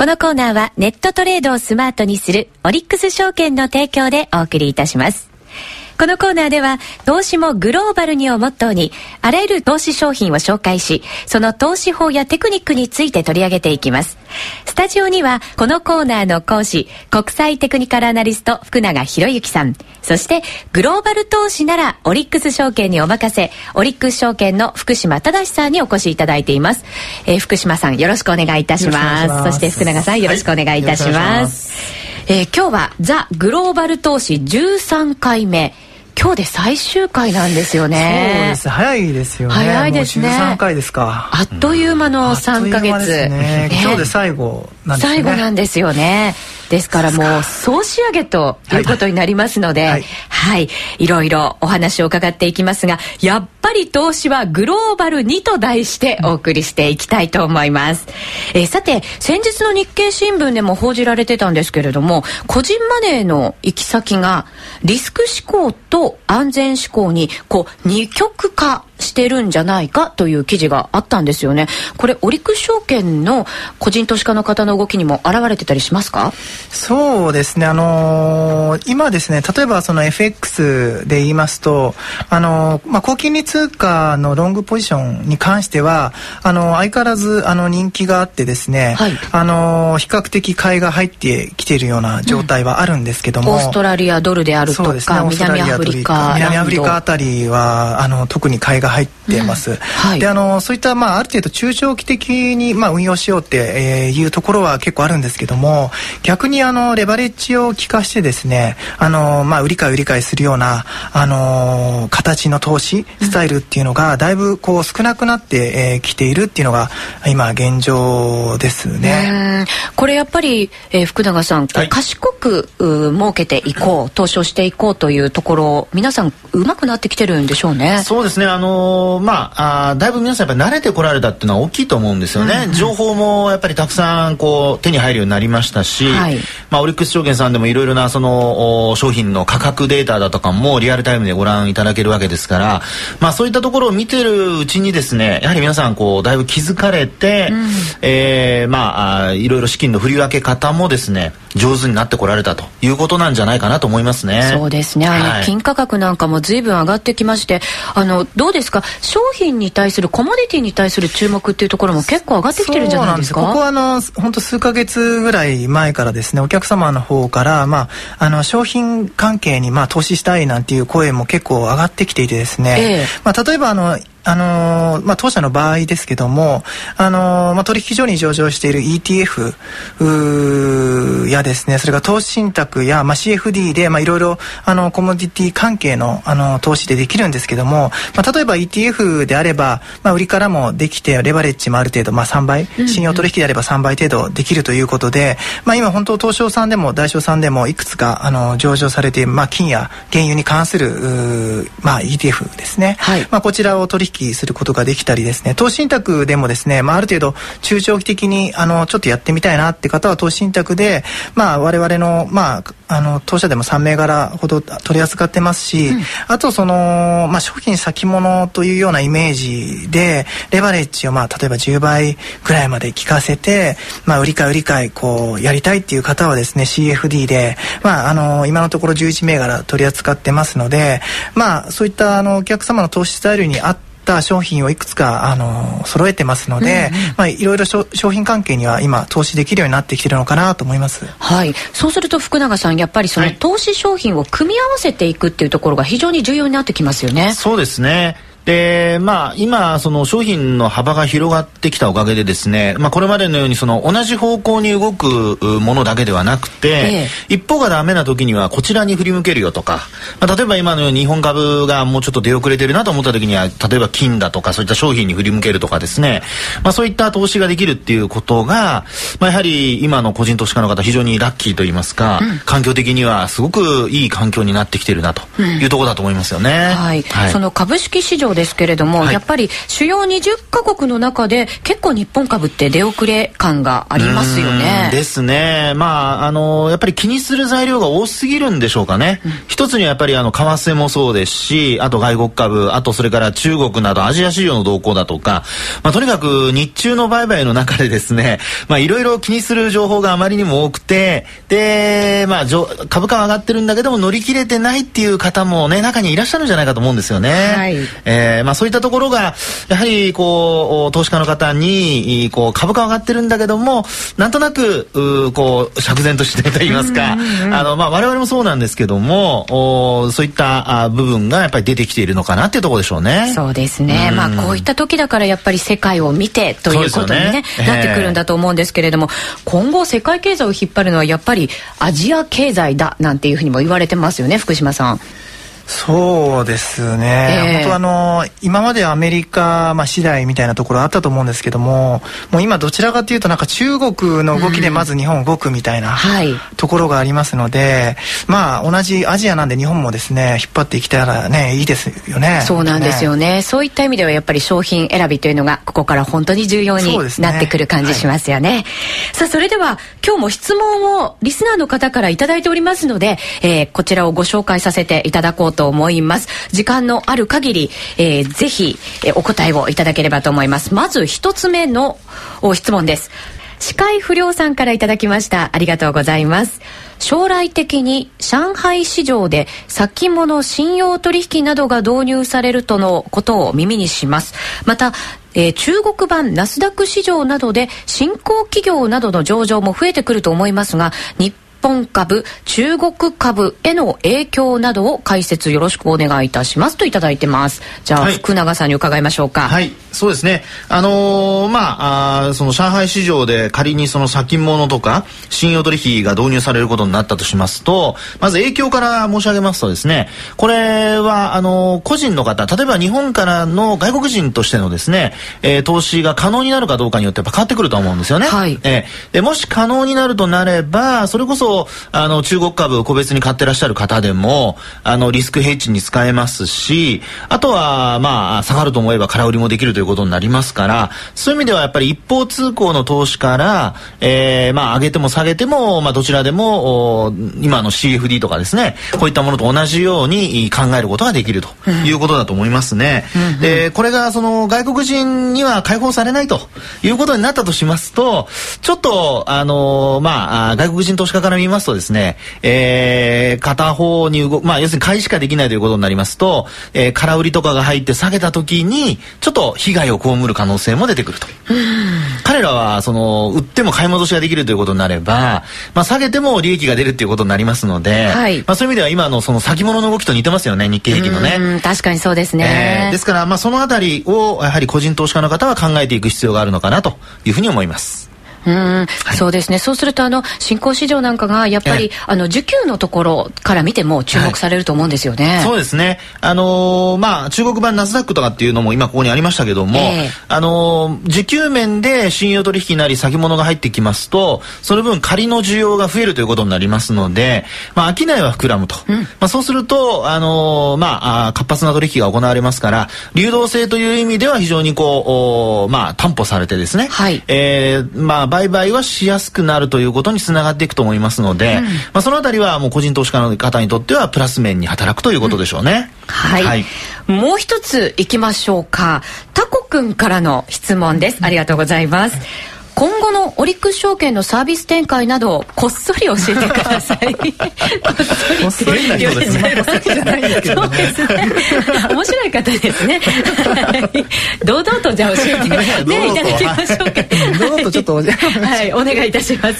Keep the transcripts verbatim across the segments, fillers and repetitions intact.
このコーナーはネットトレードをスマートにするオリックス証券の提供でお送りいたします。このコーナーでは投資もグローバルにをモットーにあらゆる投資商品を紹介し、その投資法やテクニックについて取り上げていきます。スタジオにはこのコーナーの講師、国際テクニカルアナリスト福永博之さん、そしてグローバル投資ならオリックス証券にお任せ、オリックス証券の福島正さんにお越しいただいています。えー、福島さんよろしくお願いいたします。そして福永さんよろしくお願いいたします。えー、今日はザ・グローバル投資じゅうさんかいめ、今日で最終回なんですよね。そうです、早いですよね。早いですね。もうじゅうさんかいですか。あっという間のさんかげつ、うんねね、今日で最後なんですね。最後なんですよね。ですからもう総仕上げということになりますので、はい、はい、いろいろお話を伺っていきますが、やっぱり投資はグローバルにと題してお送りしていきたいと思います。えー、さて先日の日経新聞でも報じられてたんですけれども、個人マネーの行き先がリスク志向と安全志向にこう二極化してるんじゃないかという記事があったんですよね。これオリックス証券の個人投資家の方の動きにも現れてたりしますか？そうですね、あのー、今ですね、例えばその エフエックス で言いますと、あのーまあ、高金利通貨のロングポジションに関してはあのー、相変わらずあの人気があってですね、はい、あのー、比較的買いが入ってきているような状態はあるんですけども、うん、オーストラリアドルであるとか、ね、南アフリカ南アフリカあたりはあの特に買いが入ってます、うん、はい、であのそういった、まあ、ある程度中長期的に、まあ、運用しようっていうところは結構あるんですけども、逆にあのレバレッジを効かしてですね、あの、まあ、売り買い売り買いするようなあの形の投資スタイルっていうのがだいぶこう少なくなってきているっていうのが今現状ですね。うん、これやっぱり、えー、福永さん、はい、賢く儲けていこう、投資をしていこうというところ、皆さん上手くなってきてるんでしょうね。そうですね、あのまあ、あだいぶ皆さんやっぱり慣れてこられたっていうのは大きいと思うんですよね。うんうん、情報もやっぱりたくさんこう手に入るようになりましたし、はい、まあ、オリックス証券さんでもいろいろなその商品の価格データだとかもリアルタイムでご覧いただけるわけですから、まあ、そういったところを見てるうちにですね、やはり皆さんこうだいぶ気づかれて、うん、えー、まあいろいろ資金の振り分け方もですね上手になってこられたということなんじゃないかなと思いますね。そうですね、はい、金価格なんかも随分上がってきまして、あのどうですか、商品に対するコモディティに対する注目っていうところも結構上がってきてるんじゃないですか。そうなんです。ここはあの本当数ヶ月ぐらい前からですね、お客様の方から、まあ、あの商品関係に、まあ、投資したいなんていう声も結構上がってきていてですね、ええ、まあ、例えばあのあのーまあ、当社の場合ですけども、あのーまあ、取引所に上場している イーティーエフ やですね、それから投資信託や、まあ、シーエフディー で、まあ、いろいろあのコモディティ関係の、あの投資でできるんですけども、まあ、例えば イーティーエフ であれば、まあ、売りからもできてレバレッジもある程度、まあ、さんばい、信用取引であればさんばい程度できるということで、まあ、今本当東証さんでも大証さんでもいくつかあの上場されている、まあ、金や原油に関する、まあ、イーティーエフ ですね、はい、まあ、こちらを取引することができたりですね、投資信託でもですね、まあ、ある程度中長期的にあのちょっとやってみたいなって方は投資信託で、まあ、我々の、まあ、あの当社でもさん銘柄ほど取り扱ってますし、うん、あとその、まあ、商品先物というようなイメージでレバレッジを、まあ、例えばじゅうばいぐらいまで効かせて、まあ、売り買い売り買いこうやりたいっていう方はですね シーエフディー で、まあ、あの今のところじゅういち銘柄取り扱ってますので、まあ、そういったあのお客様の投資スタイルに合って商品をいくつかあの揃えてますので、うんうん、まあ、いろいろ商品関係には今投資できるようになってきてるのかなと思います。はい、そうすると福永さん、やっぱりその投資商品を組み合わせていくっていうところが非常に重要になってきますよね。はい、そうですね。でまあ、今その商品の幅が広がってきたおかげでですね、まあ、これまでのようにその同じ方向に動くものだけではなくて、ええ、一方がダメな時にはこちらに振り向けるよとか、まあ、例えば今のように日本株がもうちょっと出遅れてるなと思った時には例えば金だとかそういった商品に振り向けるとかですね、まあ、そういった投資ができるっていうことが、まあ、やはり今の個人投資家の方非常にラッキーといいますか、うん、環境的にはすごくいい環境になってきてるなというところだと思いますよね。うん、はいはい、その株式市場でですけれども、はい、やっぱり主要にじゅっかこくの中で結構日本株って出遅れ感がありますよね。ですね。まあ、あのやっぱり気にする材料が多すぎるんでしょうかね、うん、一つにはやっぱりあの為替もそうですし、あと外国株、あとそれから中国などアジア市場の動向だとか、まあ、とにかく日中の売買の中でですね、まあ、いろいろ気にする情報があまりにも多くて、で、まあ、株価は上がってるんだけども乗り切れてないっていう方もね、中にいらっしゃるんじゃないかと思うんですよね、はい。えーまあ、そういったところがやはりこう投資家の方にこう株価は上がってるんだけどもなんとなくうこう釈然としていると言いますか、うんうんうん、あのまあ、我々もそうなんですけどもそういった部分がやっぱり出てきているのかなっていうところでしょうね。そうですね、うん、まあ、こういった時だからやっぱり世界を見てということに、ね、なってくるんだと思うんですけれども、今後世界経済を引っ張るのはやっぱりアジア経済だなんていうふうにも言われてますよね、福島さん。そうですね、えー、本当はあの今までアメリカ、まあ、次第みたいなところあったと思うんですけども、もう今どちらかというとなんか中国の動きでまず日本動くみたいなところがありますので、うん、はい、まあ、同じアジアなんで日本もですね引っ張っていきたら、ね、いいですよね。そうなんですよ ね, ね。そういった意味ではやっぱり商品選びというのがここから本当に重要になってくる感じしますよ ね, すね、はい。さあ、それでは今日も質問をリスナーの方からいただいておりますので、えー、こちらをご紹介させていただこうと思います。時間のある限り、えー、ぜひ、えー、お答えをいただければと思います。まず一つ目の質問です。視界不良さんからいただきました。ありがとうございます。将来的に上海市場で先物信用取引などが導入されるとのことを耳にします。また、えー、中国版ナスダック市場などで新興企業などの上場も増えてくると思いますが、日本日本株、中国株への影響などを解説よろしくお願いいたしますといただいてます。じゃあ、はい、福永さんに伺いましょうか。はい、そうですね、あのー、まあ、あその上海市場で仮にその先物とか信用取引が導入されることになったとしますと、まず影響から申し上げますとですね、これはあのー、個人の方、例えば日本からの外国人としてのですね、えー、投資が可能になるかどうかによってやっぱ変わってくると思うんですよね、はい。えー、でもし可能になるとなれば、それこそあの中国株個別に買ってらっしゃる方でもあのリスクヘッジに使えますし、あとはまあ下がると思えば空売りもできるということになりますから、そういう意味ではやっぱり一方通行の投資から、えー、まあ上げても下げても、まあ、どちらでも今の シーエフディー とかですね、こういったものと同じように考えることができるということだと思いますね、うん。でこれがその外国人には解放されないということになったとしますと、ちょっとあのまあ外国人投資家から見ますとですね、えー、片方に動、まあ要するに買いしかできないということになりますと、えー、空売りとかが入って下げた時にちょっと被害を被る可能性も出てくると。彼らはその売っても買い戻しができるということになれば、まあ、下げても利益が出るということになりますので、はい、まあ、そういう意味では今のその先物の動きと似てますよね、日経平均のね。うん、確かにそうですね、えー、ですからまあそのあたりをやはり個人投資家の方は考えていく必要があるのかなというふうに思います。うん、はい、そうですね。そうするとあの新興市場なんかがやっぱり、えー、あの需給のところから見ても注目されると思うんですよね、はい、そうですね、あのーまあ、中国版ナスダックとかっていうのも今ここにありましたけども、えーあのー、需給面で信用取引なり先物が入ってきますと、その分仮の需要が増えるということになりますので、まあ、商いは膨らむと、うん、まあ、そうすると、あのーまあ、活発な取引が行われますから、流動性という意味では非常にこう、まあ、担保されてですね、はい、えーまあ売買はしやすくなるということにつながっていくと思いますので、うん、まあ、そのあたりはもう個人投資家の方にとってはプラス面に働くということでしょうね、うん、はい、はい。もう一ついきましょうか。タコくんからの質問です。ありがとうございます、うん。今後のオリックス証券のサービス展開などをこっそり教えてください。こっそりって言われちゃいますけどね。そうですね。面白い方ですね。堂々とじゃあ教えて、ね、いただきましょうか。堂々とちょっとお願いいたします。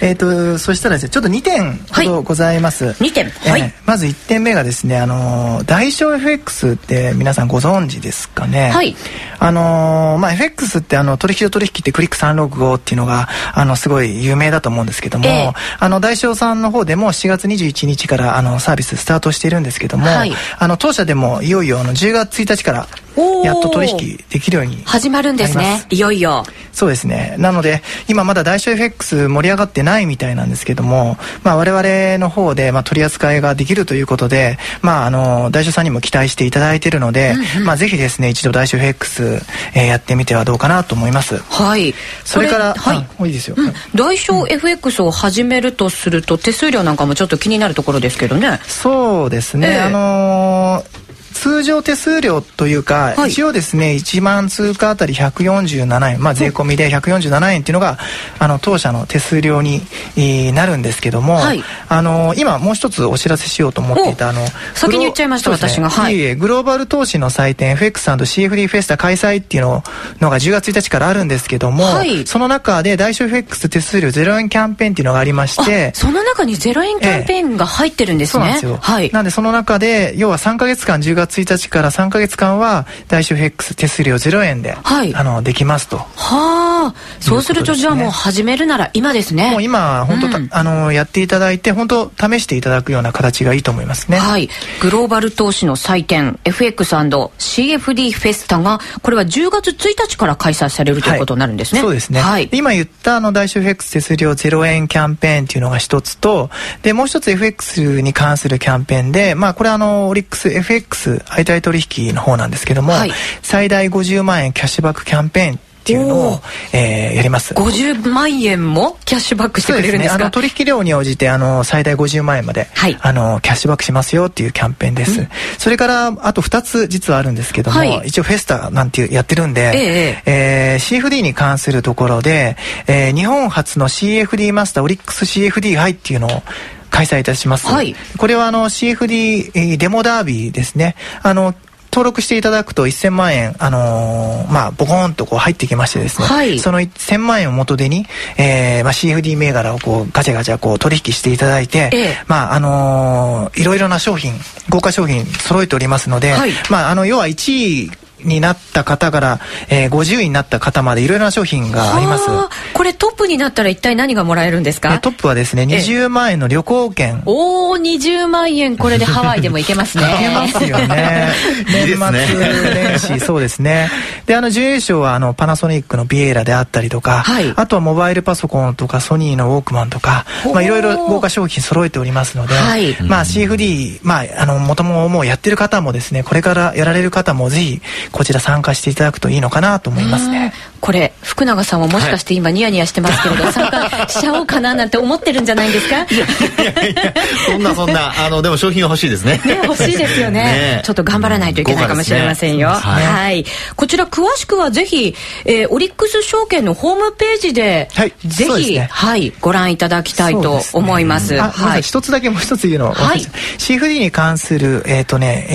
えっと、そしたらですね、ちょっとにてんほどございます。はい、にてん、はい、えー。まずいってんめがですね、あの大小 エフエックス って皆さんご存知ですかね。はい。あのまあ エフエックス ってあの取引と取引ってクリックさんろくごっていうのがあのすごい有名だと思うんですけども、えー、あの大正さんの方でもしがつにじゅういちにちからあのサービススタートしているんですけども、はい、あの当社でもいよいよあのじゅうがつついたちからやっと取引できるようになります。始まるんですね、いよいよ。そうですね。なので今まだ大小 エフエックス 盛り上がってないみたいなんですけども、まあ、我々の方でまあ取り扱いができるということで、まあ、あの大小さんにも期待していただいているので、うんうん、まあ、ぜひですね一度大小 エフエックス、えー、やってみてはどうかなと思います。はい。それからこれ、はい、多いですよ、うん、大小 エフエックス を始めるとすると、うん、手数料なんかもちょっと気になるところですけどね。そうですね、えー、あのー通常手数料というか、はい、一応ですねいちまん通貨あたりひゃくよんじゅうななえん、まあ、税込みでひゃくよんじゅうななえんっていうのがあの当社の手数料に、えー、なるんですけども、はい、あの今もう一つお知らせしようと思っていたあの先に言っちゃいました、ね、私が、はい、いえいえ、グローバル投資の祭典 エフエックスアンドシーエフディー フェスタ開催っていうのがじゅうがつついたちからあるんですけども、はい、その中で大小 エフエックス 手数料ゼロえんキャンペーンっていうのがありまして、その中にゼロえんキャンペーンが入ってるんですね、ええ、そうなんですよ、はい、なんでその中で要はさんかげつかんじゅうがつついたちからさんかげつかんは大小 エフエックス 手数料ゼロえんで、はい、あのできますと。はあ、そうするとじゃあもう始めるなら今ですね。もう今本当、うん、あのやっていただいて本当試していただくような形がいいと思いますね。はい。グローバル投資の祭典 エフエックスアンドシーエフディー フェスタがこれはじゅうがつついたちから開催されるということになるんですね。はい、そうですね。はい、今言ったあの大小 エフエックス 手数料ゼロえんキャンペーンっていうのが一つと、でもう一つ エフエックス に関するキャンペーンで、まあこれあのオリックス エフエックス相対取引の方なんですけども、はい、最大ごじゅうまんえんキャッシュバックキャンペーンっていうのを、えー、やります。ごじゅうまんえんもキャッシュバックしてくれるんですか？そうですね、あの取引量に応じてあの最大ごじゅうまんえんまで、はい、あのキャッシュバックしますよっていうキャンペーンです、うん、それからあとふたつ実はあるんですけども、はい、一応フェスタなんてやってるんで、えーえー、シーエフディー に関するところで、えー、日本初の シーエフディー マスターオリックス シーエフディー 杯っていうのを開催いたします、はい、これはあの シーエフディー デモダービーですね。あの登録していただくとせんまんえん、あのー、まあ、ボコーンとこう入ってきましてですね、はい、そのせんまんえんを元手に、えー、まあ、シーエフディー 銘柄をこうガチャガチャこう取引していただいて、ええ、まあ、あのー、いろいろな商品、豪華商品揃えておりますので、はい、まあ、あの、要はいちいになった方から、えー、ごじゅういになった方までいろいろな商品があります。これトップになったら一体何がもらえるんですか？トップはですねにじゅうまんえんの旅行券。おー、にじゅうまんえん、これでハワイでも行けますね。行けますよね。年末年始、そうですね。で、あの準優勝はあのパナソニックのビエイラであったりとか、はい、あとはモバイルパソコンとかソニーのウォークマンとか、まあ、いろいろ豪華商品揃えておりますので、はい、まあ、シーエフディー、まあ、あの元々もうやってる方もですね、これからやられる方もぜひこちら参加していただくといいのかなと思いますね。これ福永さんはもしかして今ニヤニヤしてますけれど、はい、参加しちゃおうかななんて思ってるんじゃないですか？いやいやいや、そんなそんな、あのでも商品は欲しいですね。ね、欲しいですよね。ね、ちょっと頑張らないといけないかもしれませんよ。ね、はい、はい。こちら詳しくはぜひ、えー、オリックス証券のホームページで、はい、ぜひ、ね、はい、ご覧いただきたいと思います。一、ね、はい、つだけもう一つ言うの、はい、シーエフディー に関するえっ、ー、とね。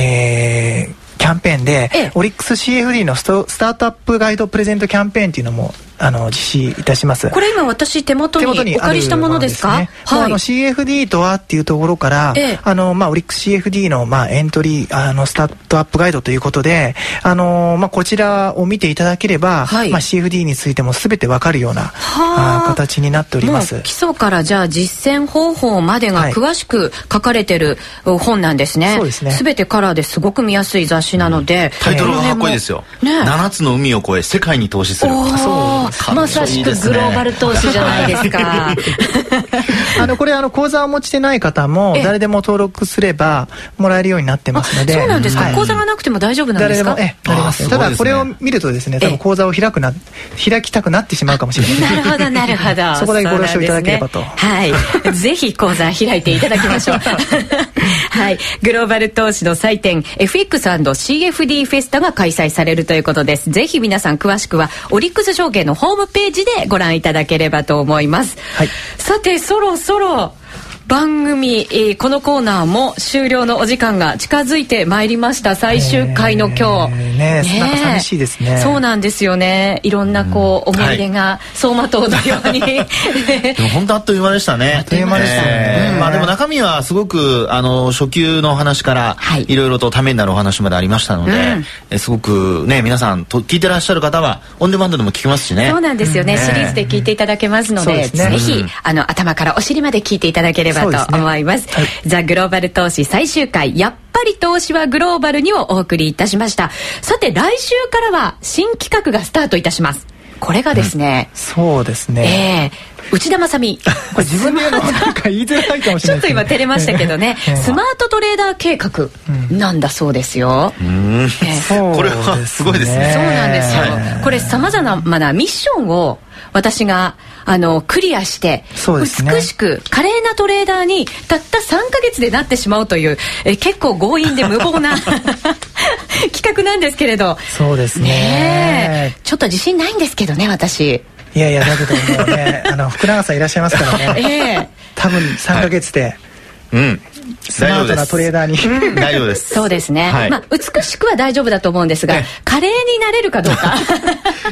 えーキャンペーンで、ええ、オリックス シーエフディー のス ト, スタートアップガイドプレゼントキャンペーンっていうのもあの実施いたします。これ今私手元 に, 手元にお借りしたものですか？ですね、はい、あの シーエフディー とはっていうところから、ええ、あのまあ、オリックス シーエフディー の、まあ、エントリーあのスタートアップガイドということで、あの、まあ、こちらを見ていただければ、はい、まあ、シーエフディー についても全て分かるような形になっております。もう基礎からじゃあ実践方法までが詳しく書かれてる本なんですね。そうですね、全てカラーですごく見やすい雑誌なので、タイトルがかっこいいですよ、ね、ななつの海を越え世界に投資する。そう、まさしくグローバル投資じゃないですか。あのこれあの口座を持ちてない方も誰でも登録すればもらえるようになってますので。そうなんですか、はい、口座がなくても大丈夫なんですか？誰でも、え、なります。ただこれを見るとですね、多分口座を開くな開きたくなってしまうかもしれない。なるほどなるほど。そこだけご了承いただければと、ね、はい、ぜひ口座開いていただきましょう。はい、グローバル投資の祭典 エフエックスアンドシーエフディー フェスタが開催されるということです。ぜひ皆さん詳しくはオリックス証券のホームページでご覧いただければと思います、はい、さてそろそろ番組、えー、このコーナーも終了のお時間が近づいてまいりました。最終回の今日、えー、ねえ、なんか寂しいですね。そうなんですよね。いろんなこう、うん、思い出が走馬灯のように、はい、でも本当あっという間でしたね。あっという間でしたね、えーうん、まあでも中身はすごくあの初級のお話から、はい、いろいろとためになるお話までありましたので、うん、えすごくね皆さんと聞いてらっしゃる方はオンデマンドでも聞きますしね。そうなんですよね、うん、ね、シリーズで聞いていただけますので、うん、そうですね、ぜひあの頭からお尻まで聞いていただければばと思います。そうですね。はい、ザ・グローバル投資最終回、やっぱり投資はグローバルにをお送りいたしました。さて来週からは新企画がスタートいたします。これがですね、うん、そうですね、えー、内田まさみこれ自分でなんか言いづらいかもしれない、ね、ちょっと今照れましたけどね、えー、スマートトレーダー計画なんだそうですよ、うん、えー、これはすごいですね。そうなんですよ、はい、これ様々なミッションを私があのクリアして、ね、美しく華麗なトレーダーにたったさんかげつでなってしまうという、え結構強引で無謀な企画なんですけれど、そうです ね, ねちょっと自信ないんですけどね私。いやいやだけどもうねあの福永さんいらっしゃいますからね、えー、多分さんかげつで、はい、うん、スマートなトレーダーに大丈夫です。そうですね、はい、まあ、美しくは大丈夫だと思うんですが、ね、華麗になれるかどうか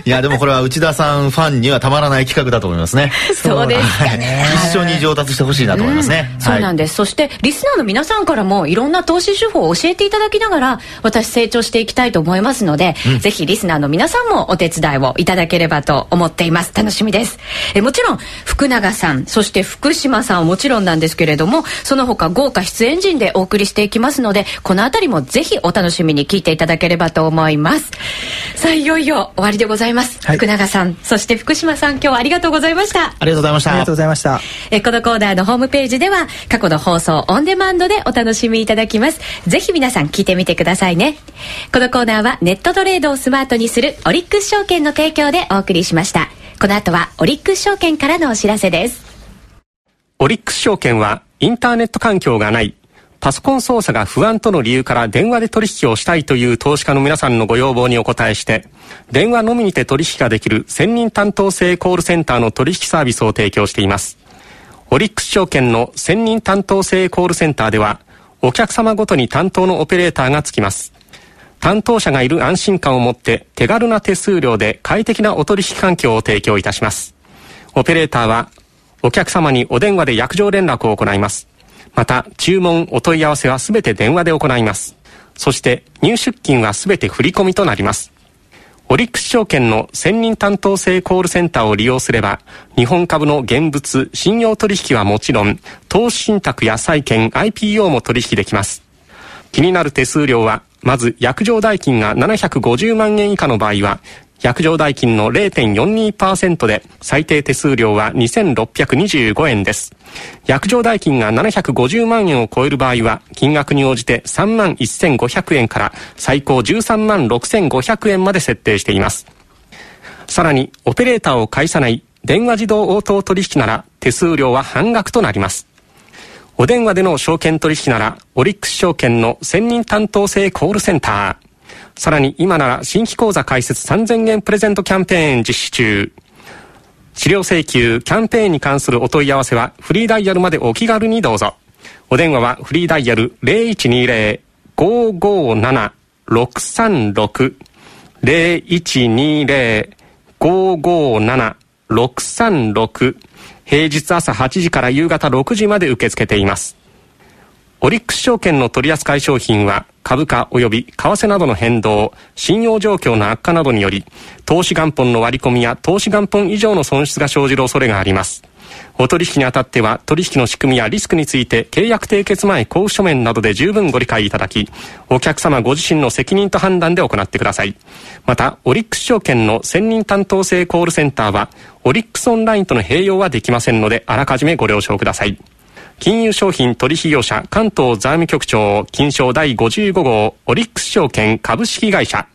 いやでもこれは内田さんファンにはたまらない企画だと思いますね。そうですかね、はい、一緒に上達してほしいなと思いますね、うん、はい、そうなんです。そしてリスナーの皆さんからもいろんな投資手法を教えていただきながら私成長していきたいと思いますので、うん、ぜひリスナーの皆さんもお手伝いをいただければと思っています。楽しみです。えもちろん福永さん、そして福島さんはもちろんなんですけれども、その他豪華出演陣でお送りしていきますので、このあたりもぜひお楽しみに聞いていただければと思います。さあいよいよ終わりでございます、はい、福永さん、そして福島さん、今日はありがとうございました。ありがとうございました。ありがとうございました。えこのコーナーのホームページでは過去の放送オンデマンドでお楽しみいただきます。ぜひ皆さん聞いてみてくださいね。このコーナーはネットトレードをスマートにするオリックス証券の提供でお送りしました。この後はオリックス証券からのお知らせです。オリックス証券はインターネット環境がない、パソコン操作が不安との理由から電話で取引をしたいという投資家の皆さんのご要望にお応えして、電話のみにて取引ができる専任担当制コールセンターの取引サービスを提供しています。オリックス証券の専任担当制コールセンターでは、お客様ごとに担当のオペレーターがつきます。担当者がいる安心感を持って手軽な手数料で快適なお取引環境を提供いたします。オペレーターは、お客様にお電話で約定連絡を行います。また、注文、お問い合わせはすべて電話で行います。そして、入出金はすべて振り込みとなります。オリックス証券の専任担当制コールセンターを利用すれば、日本株の現物、信用取引はもちろん、投資信託や債券、アイピーオー も取引できます。気になる手数料は、まず、約定代金がななひゃくごじゅうまんえん以下の場合は、約定代金の れいてんよんにパーセント で最低手数料はにせんろっぴゃくにじゅうごえんです。約定代金がななひゃくごじゅうまんえんを超える場合は金額に応じてさんまんせんごひゃくえんから最高じゅうさんまんろくせんごひゃくえんまで設定しています。さらにオペレーターを介さない電話自動応答取引なら手数料は半額となります。お電話での証券取引ならオリックス証券の専任担当制コールセンター。さらに今なら新規口座開設さんぜんえんプレゼントキャンペーン実施中。資料請求キャンペーンに関するお問い合わせはフリーダイヤルまでお気軽にどうぞ。お電話はフリーダイヤル ゼロいちにゼロ ごーごーなな ろくさんろく ゼロいちにゼロ ごーごーなな ろくさんろく、 平日朝はちじから夕方ろくじまで受け付けています。オリックス証券の取扱い商品は株価及び為替などの変動、信用状況の悪化などにより、投資元本の割り込みや投資元本以上の損失が生じる恐れがあります。お取引にあたっては取引の仕組みやリスクについて契約締結前交付書面などで十分ご理解いただき、お客様ご自身の責任と判断で行ってください。また、オリックス証券の専任担当制コールセンターは、オリックスオンラインとの併用はできませんので、あらかじめご了承ください。金融商品取引業者関東財務局長金商だいごじゅうごごうオリックス証券株式会社。